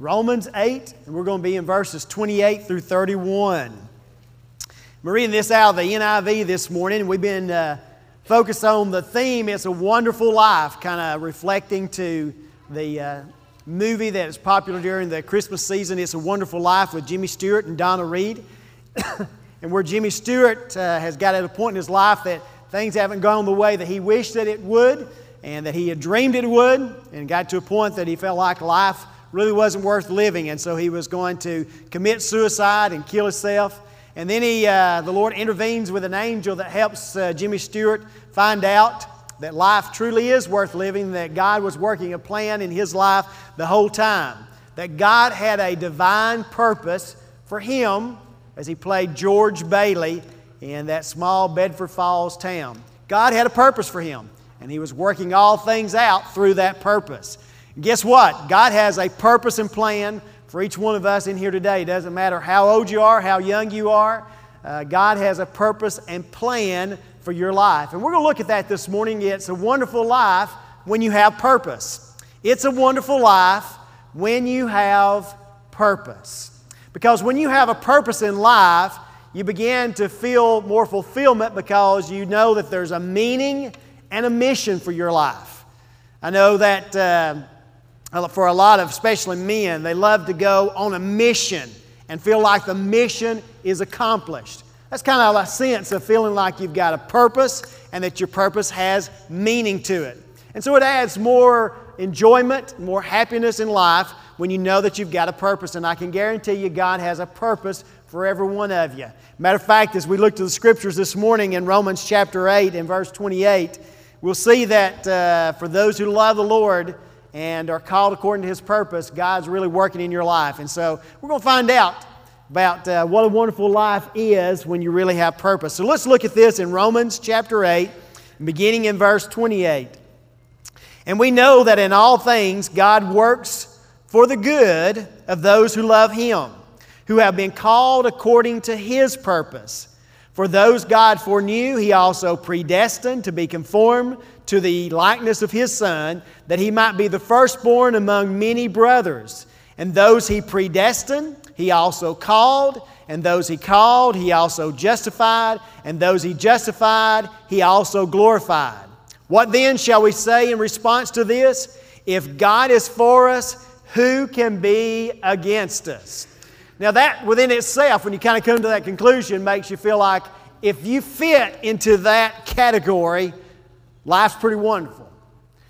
Romans 8, and we're going to be in verses 28 through 31. We're reading this out of the NIV this morning. We've been focused on the theme, It's a Wonderful Life, kind of reflecting to the movie that is popular during the Christmas season, It's a Wonderful Life, with Jimmy Stewart and Donna Reed. And where Jimmy Stewart has got at a point in his life that things haven't gone the way that he wished that it would and that he had dreamed it would, and got to a point that he felt like life really wasn't worth living, and so he was going to commit suicide and kill himself. And then the Lord intervenes with an angel that helps Jimmy Stewart find out that life truly is worth living, that God was working a plan in his life the whole time, that God had a divine purpose for him as he played George Bailey in that small Bedford Falls town. God had a purpose for him, and he was working all things out through that purpose. And guess what? God has a purpose and plan for each one of us in here today. It doesn't matter how old you are, how young you are. God has a purpose and plan for your life. And we're going to look at that this morning. It's a wonderful life when you have purpose. It's a wonderful life when you have purpose. Because when you have a purpose in life, you begin to feel more fulfillment because you know that there's a meaning and a mission for your life. I know that for a lot of, especially men, they love to go on a mission and feel like the mission is accomplished. That's kind of a sense of feeling like you've got a purpose and that your purpose has meaning to it. And so it adds more enjoyment, more happiness in life when you know that you've got a purpose. And I can guarantee you God has a purpose for every one of you. Matter of fact, as we look to the Scriptures this morning in Romans chapter 8 and verse 28, we'll see that for those who love the Lord and are called according to His purpose, God's really working in your life. And so we're going to find out about what a wonderful life is when you really have purpose. So let's look at this in Romans chapter 8, beginning in verse 28. And we know that in all things God works for the good of those who love Him, who have been called according to His purpose. For those God foreknew, He also predestined to be conformed to the likeness of His Son, that He might be the firstborn among many brothers. And those He predestined, He also called. And those He called, He also justified. And those He justified, He also glorified. What then shall we say in response to this? If God is for us, who can be against us? Now that within itself, when you kind of come to that conclusion, makes you feel like if you fit into that category, life's pretty wonderful.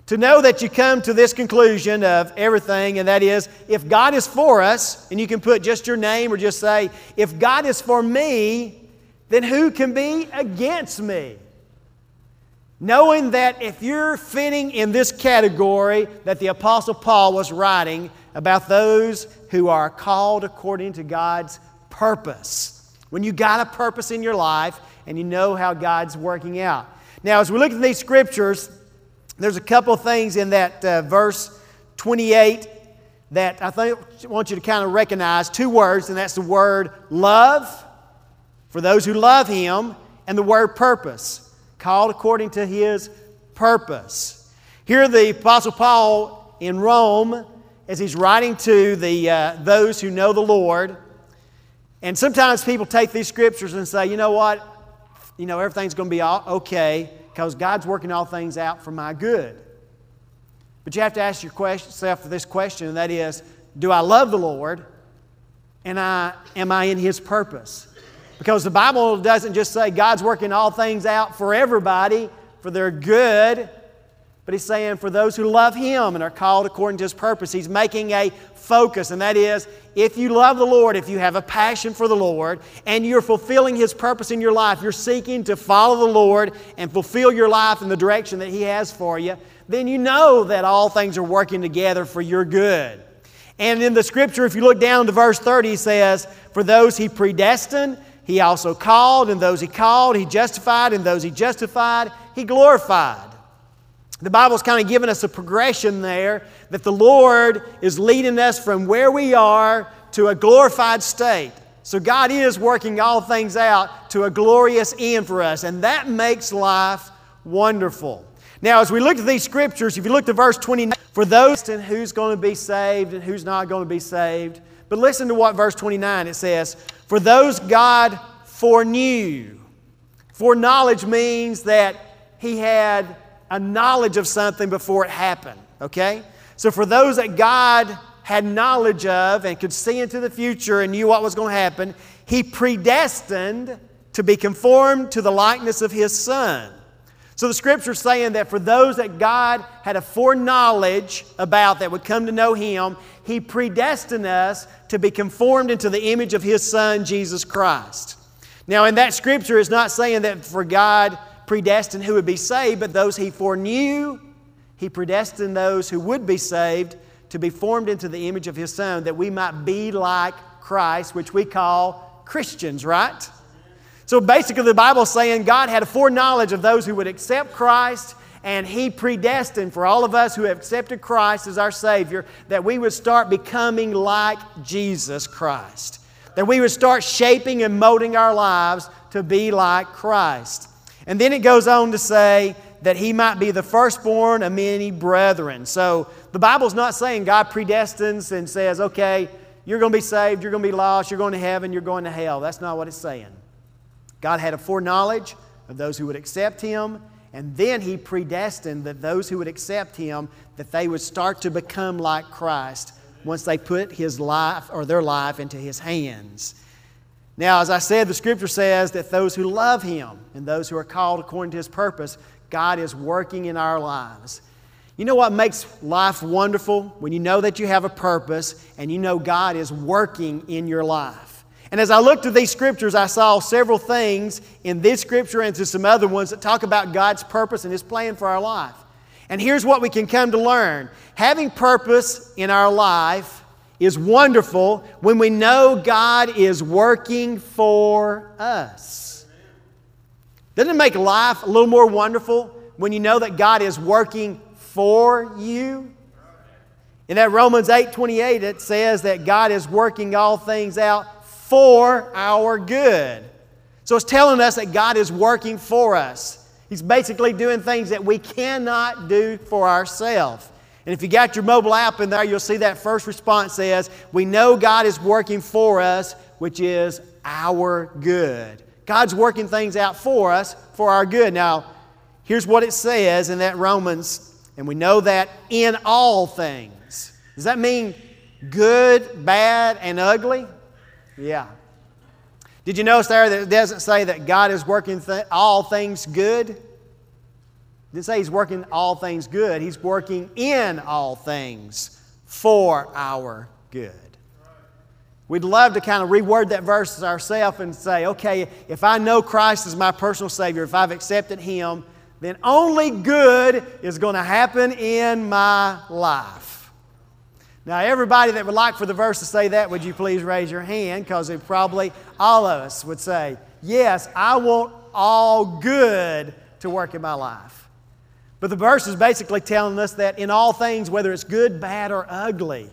To know that you come to this conclusion of everything, and that is, if God is for us, and you can put just your name or just say, if God is for me, then who can be against me? Knowing that if you're fitting in this category that the Apostle Paul was writing about those who are called according to God's purpose. When you got a purpose in your life and you know how God's working out. Now, as we look at these scriptures, there's a couple of things in that verse 28 that I think I want you to kind of recognize. Two words, and that's the word love, for those who love Him, and the word purpose. Called according to His purpose. Here the Apostle Paul in Rome, as he's writing to the those who know the Lord, and sometimes people take these scriptures and say, you know what, you know everything's going to be all okay because God's working all things out for my good. But you have to ask yourself this question, and that is, do I love the Lord, and am I in His purpose? Because the Bible doesn't just say God's working all things out for everybody, for their good, but He's saying for those who love Him and are called according to His purpose. He's making a focus, and that is, if you love the Lord, if you have a passion for the Lord, and you're fulfilling His purpose in your life, you're seeking to follow the Lord and fulfill your life in the direction that He has for you, then you know that all things are working together for your good. And in the Scripture, if you look down to verse 30, He says, for those He predestined, He also called, and those He called, He justified, and those He justified, He glorified. The Bible's kind of giving us a progression there that the Lord is leading us from where we are to a glorified state. So God is working all things out to a glorious end for us, and that makes life wonderful. Now, as we look at these scriptures, if you look to verse 29, for those and who's going to be saved and who's not going to be saved. But listen to what verse 29, it says, for those God foreknew. Foreknowledge means that He had a knowledge of something before it happened, okay? So for those that God had knowledge of and could see into the future and knew what was going to happen, He predestined to be conformed to the likeness of His Son. So the Scripture's saying that for those that God had a foreknowledge about that would come to know Him, He predestined us to be conformed into the image of His Son, Jesus Christ. Now, in that Scripture, it's not saying that for God predestined who would be saved, but those He foreknew, He predestined those who would be saved to be formed into the image of His Son, that we might be like Christ, which we call Christians, right? So basically the Bible's saying God had a foreknowledge of those who would accept Christ, and He predestined for all of us who have accepted Christ as our Savior that we would start becoming like Jesus Christ, that we would start shaping and molding our lives to be like Christ. And then it goes on to say that He might be the firstborn of many brethren. So the Bible's not saying God predestines and says, okay, you're going to be saved, you're going to be lost, you're going to heaven, you're going to hell. That's not what it's saying. God had a foreknowledge of those who would accept Him, and then He predestined that those who would accept Him, that they would start to become like Christ once they put His life or their life into His hands. Now, as I said, the Scripture says that those who love Him and those who are called according to His purpose, God is working in our lives. You know what makes life wonderful? When you know that you have a purpose and you know God is working in your life. And as I looked at these Scriptures, I saw several things in this Scripture and to some other ones that talk about God's purpose and His plan for our life. And here's what we can come to learn. Having purpose in our life is wonderful when we know God is working for us. Doesn't it make life a little more wonderful when you know that God is working for you? In that Romans 8:28, it says that God is working all things out for our good. So it's telling us that God is working for us. He's basically doing things that we cannot do for ourselves. And if you got your mobile app in there, you'll see that first response says, we know God is working for us, which is our good. God's working things out for us for our good. Now, here's what it says in that Romans, and we know that in all things. Does that mean good, bad, and ugly? Yeah. Did you notice there that it doesn't say that God is working all things good? It didn't say He's working all things good. He's working in all things for our good. We'd love to kind of reword that verse ourselves and say, okay, if I know Christ is my personal Savior, if I've accepted Him, then only good is going to happen in my life. Now, everybody that would like for the verse to say that, would you please raise your hand? Because it probably all of us would say, yes, I want all good to work in my life. But the verse is basically telling us that in all things, whether it's good, bad, or ugly,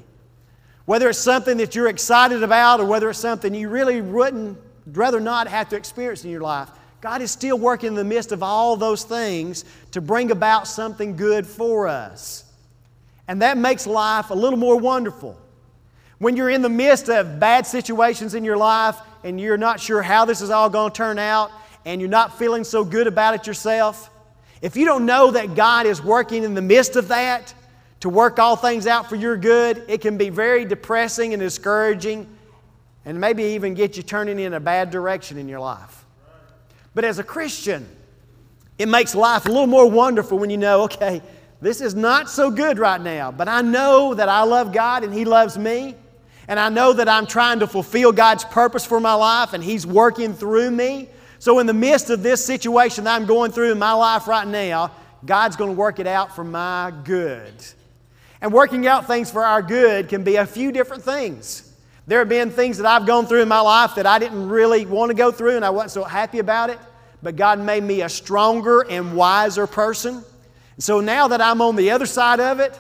whether it's something that you're excited about or whether it's something you really wouldn't rather not have to experience in your life, God is still working in the midst of all those things to bring about something good for us. And that makes life a little more wonderful. When you're in the midst of bad situations in your life and you're not sure how this is all going to turn out and you're not feeling so good about it yourself, if you don't know that God is working in the midst of that to work all things out for your good, it can be very depressing and discouraging and maybe even get you turning in a bad direction in your life. But as a Christian, it makes life a little more wonderful when you know, okay, this is not so good right now, but I know that I love God and He loves me, and I know that I'm trying to fulfill God's purpose for my life and He's working through me. So in the midst of this situation that I'm going through in my life right now, God's going to work it out for my good. And working out things for our good can be a few different things. There have been things that I've gone through in my life that I didn't really want to go through and I wasn't so happy about it, but God made me a stronger and wiser person. So now that I'm on the other side of it,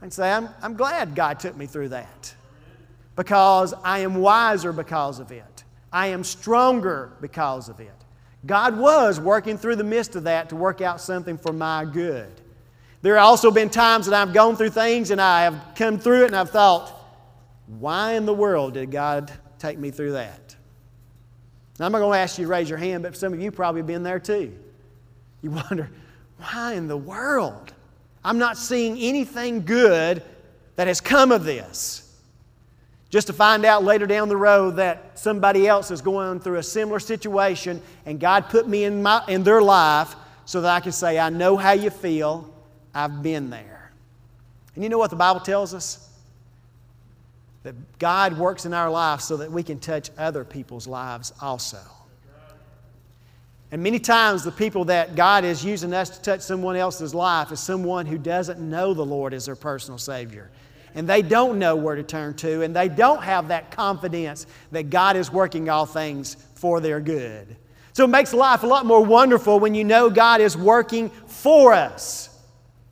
I can say, I'm glad God took me through that because I am wiser because of it. I am stronger because of it. God was working through the midst of that to work out something for my good. There have also been times that I've gone through things and I have come through it and I've thought, why in the world did God take me through that? Now, I'm not going to ask you to raise your hand, but some of you probably have been there too. You wonder, why in the world? I'm not seeing anything good that has come of this. Just to find out later down the road that somebody else is going through a similar situation and God put me in their life so that I can say, I know how you feel. I've been there. And you know what the Bible tells us? That God works in our lives so that we can touch other people's lives also. And many times the people that God is using us to touch someone else's life is someone who doesn't know the Lord as their personal Savior. And they don't know where to turn to, and they don't have that confidence that God is working all things for their good. So it makes life a lot more wonderful when you know God is working for us.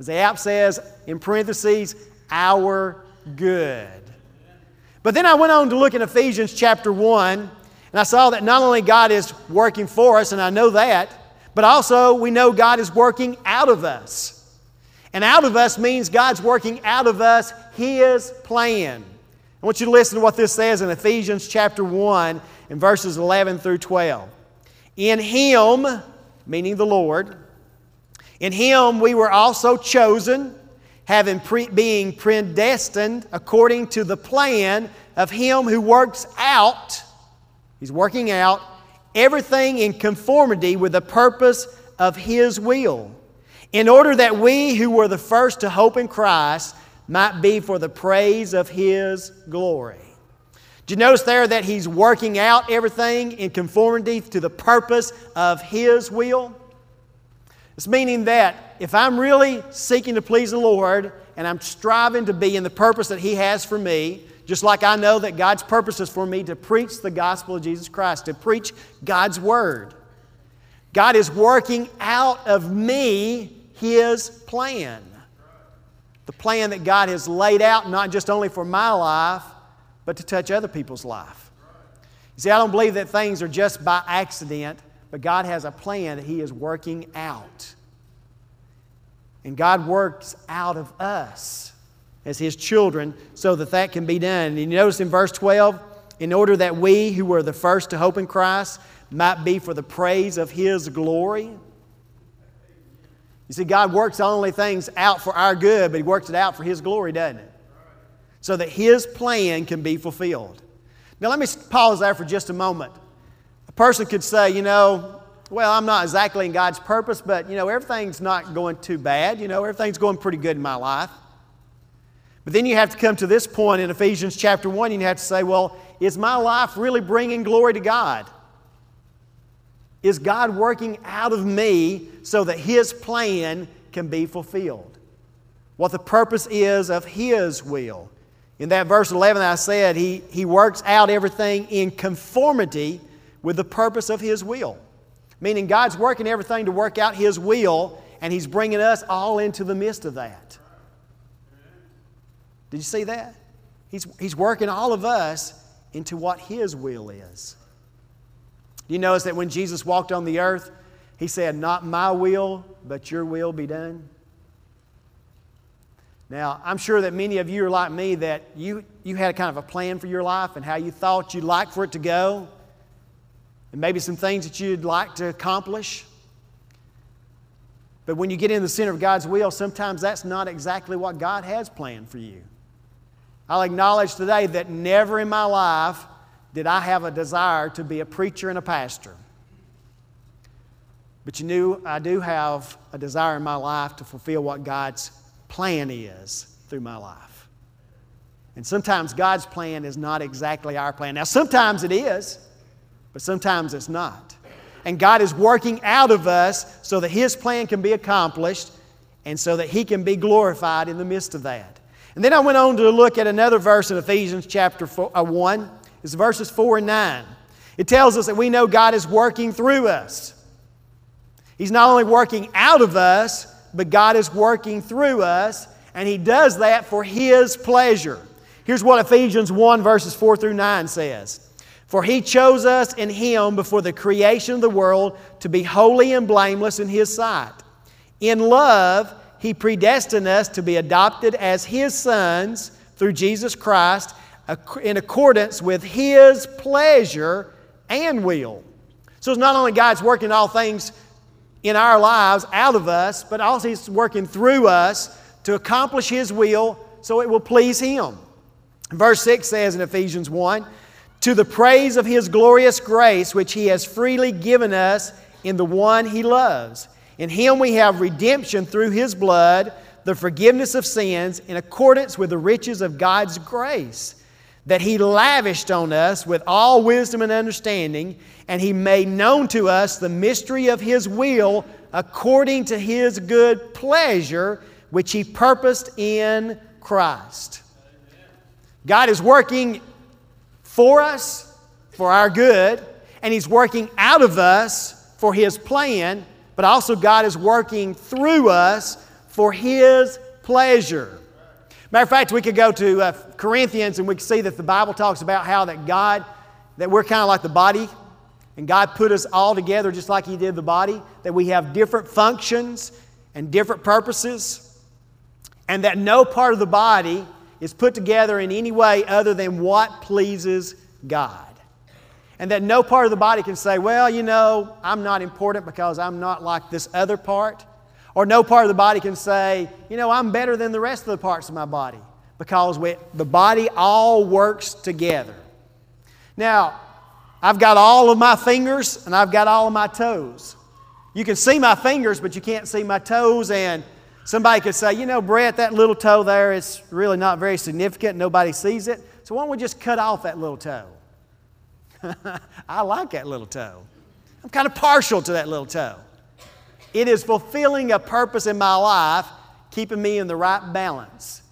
As the app says, in parentheses, our good. But then I went on to look in Ephesians chapter 1, and I saw that not only God is working for us, and I know that, but also we know God is working out of us. And out of us means God's working out of us His plan. I want you to listen to what this says in Ephesians chapter 1 and verses 11 through 12. In Him, meaning the Lord, in Him we were also chosen, having being predestined according to the plan of Him who works out, He's working out, everything in conformity with the purpose of His will, in order that we who were the first to hope in Christ might be for the praise of His glory. Do you notice there that He's working out everything in conformity to the purpose of His will? It's meaning that if I'm really seeking to please the Lord and I'm striving to be in the purpose that He has for me, just like I know that God's purpose is for me to preach the gospel of Jesus Christ, to preach God's Word, God is working out of me His plan. The plan that God has laid out not just only for my life, but to touch other people's life. You see, I don't believe that things are just by accident, but God has a plan that He is working out. And God works out of us as His children so that that can be done. And you notice in verse 12, in order that we who were the first to hope in Christ might be for the praise of His glory. You see, God works only things out for our good, but He works it out for His glory, doesn't it? So that His plan can be fulfilled. Now, let me pause there for just a moment. A person could say, you know, well, I'm not exactly in God's purpose, but, you know, everything's not going too bad. You know, everything's going pretty good in my life. But then you have to come to this point in Ephesians chapter 1, and you have to say, well, is my life really bringing glory to God? Is God working out of me so that His plan can be fulfilled? What the purpose is of His will. In that verse 11 I said, He works out everything in conformity with the purpose of His will. Meaning God's working everything to work out His will, and He's bringing us all into the midst of that. Did you see that? He's working all of us into what His will is. You notice that when Jesus walked on the earth, He said, not my will, but your will be done. Now, I'm sure that many of you are like me, that you had kind of a plan for your life and how you thought you'd like for it to go, and maybe some things that you'd like to accomplish. But when you get in the center of God's will, sometimes that's not exactly what God has planned for you. I'll acknowledge today that never in my life did I have a desire to be a preacher and a pastor. But you knew I do have a desire in my life to fulfill what God's plan is through my life. And sometimes God's plan is not exactly our plan. Now, sometimes it is, but sometimes it's not. And God is working out of us so that His plan can be accomplished and so that He can be glorified in the midst of that. And then I went on to look at another verse in Ephesians chapter 1. It's verses 4 and 9. It tells us that we know God is working through us. He's not only working out of us, but God is working through us, and He does that for His pleasure. Here's what Ephesians 1 verses 4 through 9 says. For He chose us in Him before the creation of the world to be holy and blameless in His sight. In love, He predestined us to be adopted as His sons through Jesus Christ in accordance with His pleasure and will. So it's not only God's working all things in our lives out of us, but also He's working through us to accomplish His will so it will please Him. Verse 6 says in Ephesians 1, "To the praise of His glorious grace, which He has freely given us in the one He loves. In Him we have redemption through His blood, the forgiveness of sins, in accordance with the riches of God's grace, that He lavished on us with all wisdom and understanding, and He made known to us the mystery of His will according to His good pleasure, which He purposed in Christ." God is working for us, for our good, and He's working out of us for His plan, but also God is working through us for His pleasure. Matter of fact, we could go to Corinthians and we could see that the Bible talks about how that we're kind of like the body, and God put us all together just like He did the body, that we have different functions and different purposes, and that no part of the body is put together in any way other than what pleases God. And that no part of the body can say, well, you know, I'm not important because I'm not like this other part. Or no part of the body can say, you know, I'm better than the rest of the parts of my body, because the body all works together. Now, I've got all of my fingers and I've got all of my toes. You can see my fingers, but you can't see my toes, and somebody could say, you know, Brett, that little toe there is really not very significant. Nobody sees it. So why don't we just cut off that little toe? I like that little toe. I'm kind of partial to that little toe. It is fulfilling a purpose in my life, keeping me in the right balance.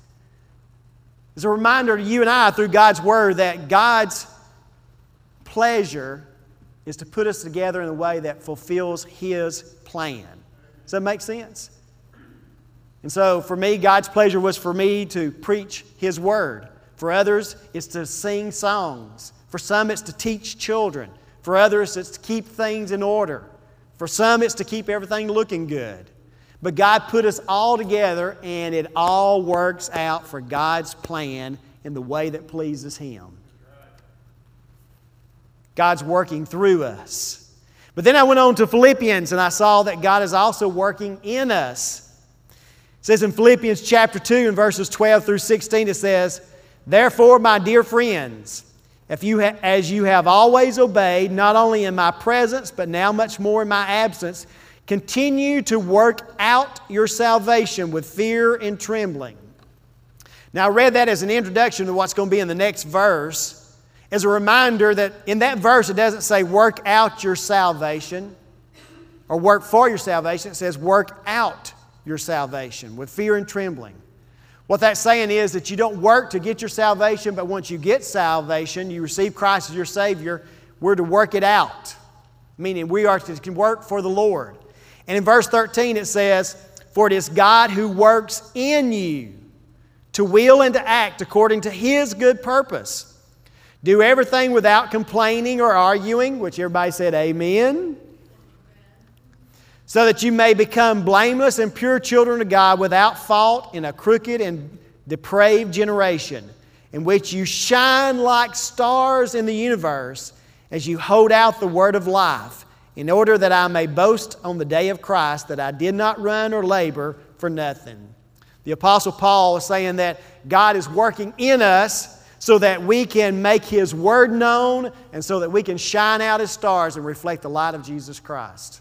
It's a reminder to you and I through God's Word that God's pleasure is to put us together in a way that fulfills His plan. Does that make sense? And so for me, God's pleasure was for me to preach His Word. For others, it's to sing songs. For some, it's to teach children. For others, it's to keep things in order. For some, it's to keep everything looking good. But God put us all together, and it all works out for God's plan in the way that pleases Him. God's working through us. But then I went on to Philippians, and I saw that God is also working in us. It says in Philippians chapter 2 and verses 12 through 16, it says, "Therefore, my dear friends, as you have always obeyed, not only in my presence, but now much more in my absence, continue to work out your salvation with fear and trembling." Now, I read that as an introduction to what's going to be in the next verse, as a reminder that in that verse it doesn't say work out your salvation or work for your salvation. It says work out your salvation with fear and trembling. What that's saying is that you don't work to get your salvation, but once you get salvation, you receive Christ as your Savior, we're to work it out. Meaning we are to work for the Lord. And in verse 13 it says, "For it is God who works in you to will and to act according to His good purpose. Do everything without complaining or arguing," which everybody said amen, "so that you may become blameless and pure children of God without fault in a crooked and depraved generation, in which you shine like stars in the universe as you hold out the word of life, in order that I may boast on the day of Christ that I did not run or labor for nothing." The Apostle Paul is saying that God is working in us so that we can make His word known and so that we can shine out as stars and reflect the light of Jesus Christ.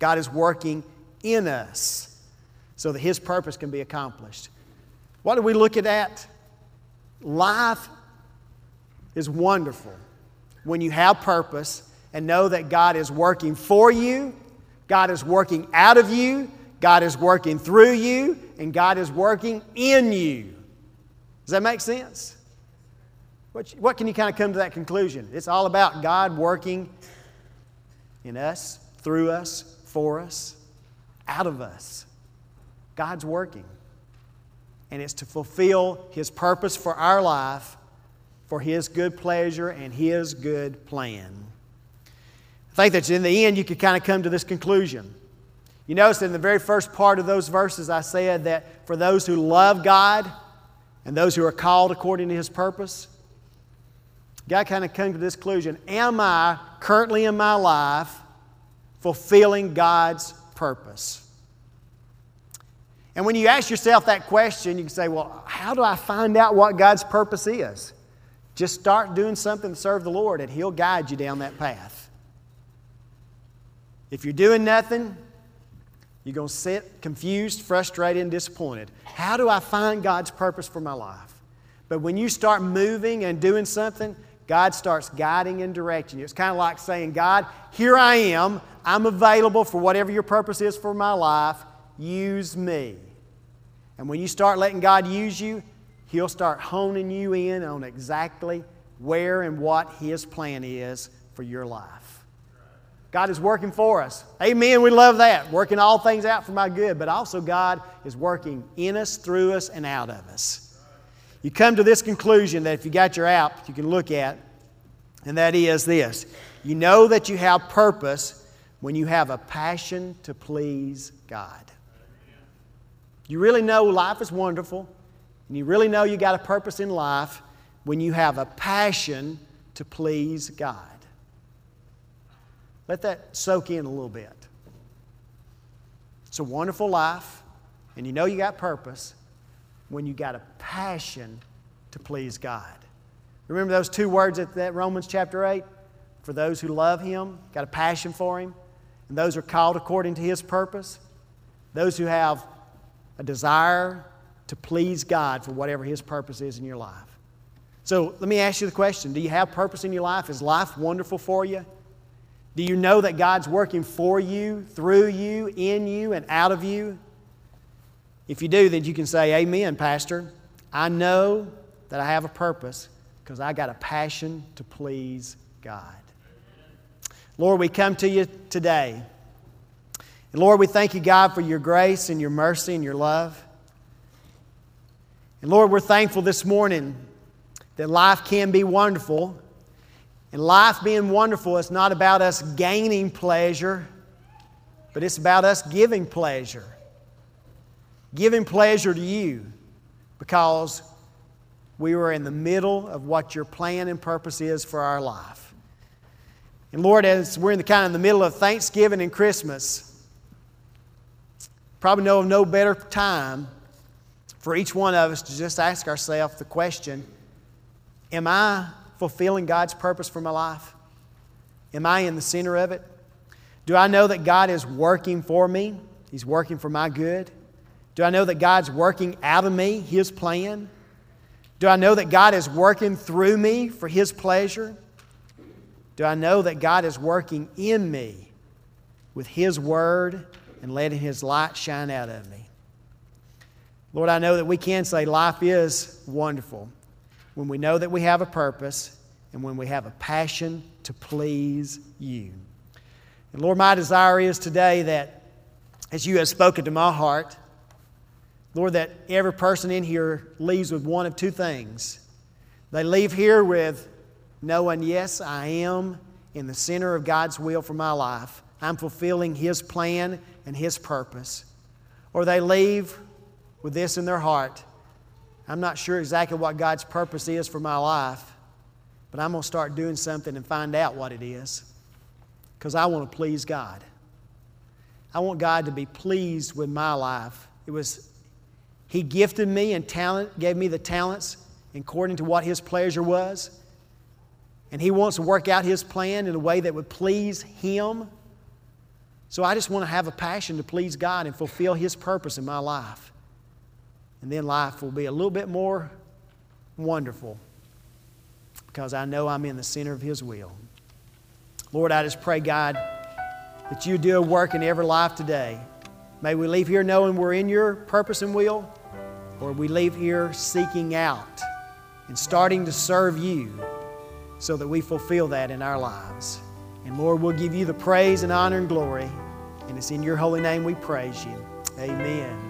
God is working in us so that His purpose can be accomplished. What do we look at that? Life is wonderful when you have purpose and know that God is working for you, God is working out of you, God is working through you, and God is working in you. Does that make sense? What can you kind of come to that conclusion? It's all about God working in us, through us, for us, out of us. God's working. And it's to fulfill His purpose for our life, for His good pleasure and His good plan. I think that in the end you could kind of come to this conclusion. You notice in the very first part of those verses, I said that for those who love God and those who are called according to His purpose, God kind of came to this conclusion: am I currently in my life fulfilling God's purpose? And when you ask yourself that question, you can say, well, how do I find out what God's purpose is? Just start doing something to serve the Lord, and He'll guide you down that path. If you're doing nothing, you're going to sit confused, frustrated, and disappointed. How do I find God's purpose for my life? But when you start moving and doing something, God starts guiding and directing you. It's kind of like saying, God, here I am. I'm available for whatever your purpose is for my life. Use me. And when you start letting God use you, He'll start honing you in on exactly where and what His plan is for your life. God is working for us. Amen. We love that. Working all things out for my good. But also God is working in us, through us, and out of us. You come to this conclusion that if you got your app, you can look at, and that is this. You know that you have purpose when you have a passion to please God. You really know life is wonderful, and you really know you got a purpose in life when you have a passion to please God. Let that soak in a little bit. It's a wonderful life, and you know you got purpose when you got a passion to please God. Remember those two words at that Romans chapter 8? For those who love Him, got a passion for Him, and those who are called according to His purpose, those who have a desire to please God for whatever His purpose is in your life. So let me ask you the question. Do you have purpose in your life? Is life wonderful for you? Do you know that God's working for you, through you, in you, and out of you? If you do, then you can say, amen, Pastor. I know that I have a purpose because I got a passion to please God. Lord, we come to You today. And Lord, we thank You, God, for Your grace and Your mercy and Your love. And Lord, we're thankful this morning that life can be wonderful. And life being wonderful is not about us gaining pleasure, but it's about us giving pleasure. Giving pleasure to You because we were in the middle of what Your plan and purpose is for our life. And Lord, as we're in the kind of the middle of Thanksgiving and Christmas, probably know of no better time for each one of us to just ask ourselves the question, am I fulfilling God's purpose for my life? Am I in the center of it? Do I know that God is working for me? He's working for my good. Do I know that God's working out of me His plan? Do I know that God is working through me for His pleasure? Do I know that God is working in me with His Word and letting His light shine out of me? Lord, I know that we can say life is wonderful when we know that we have a purpose and when we have a passion to please You. And Lord, my desire is today that as You have spoken to my heart, Lord, that every person in here leaves with one of two things. They leave here with knowing, yes, I am in the center of God's will for my life. I'm fulfilling His plan and His purpose. Or they leave with this in their heart. I'm not sure exactly what God's purpose is for my life, but I'm going to start doing something and find out what it is because I want to please God. I want God to be pleased with my life. He gifted me and gave me the talents according to what His pleasure was. And He wants to work out His plan in a way that would please Him. So I just want to have a passion to please God and fulfill His purpose in my life. And then life will be a little bit more wonderful because I know I'm in the center of His will. Lord, I just pray, God, that You do a work in every life today. May we leave here knowing we're in Your purpose and will, or we leave here seeking out and starting to serve You so that we fulfill that in our lives. And Lord, we'll give You the praise and honor and glory, and it's in Your holy name we praise You. Amen.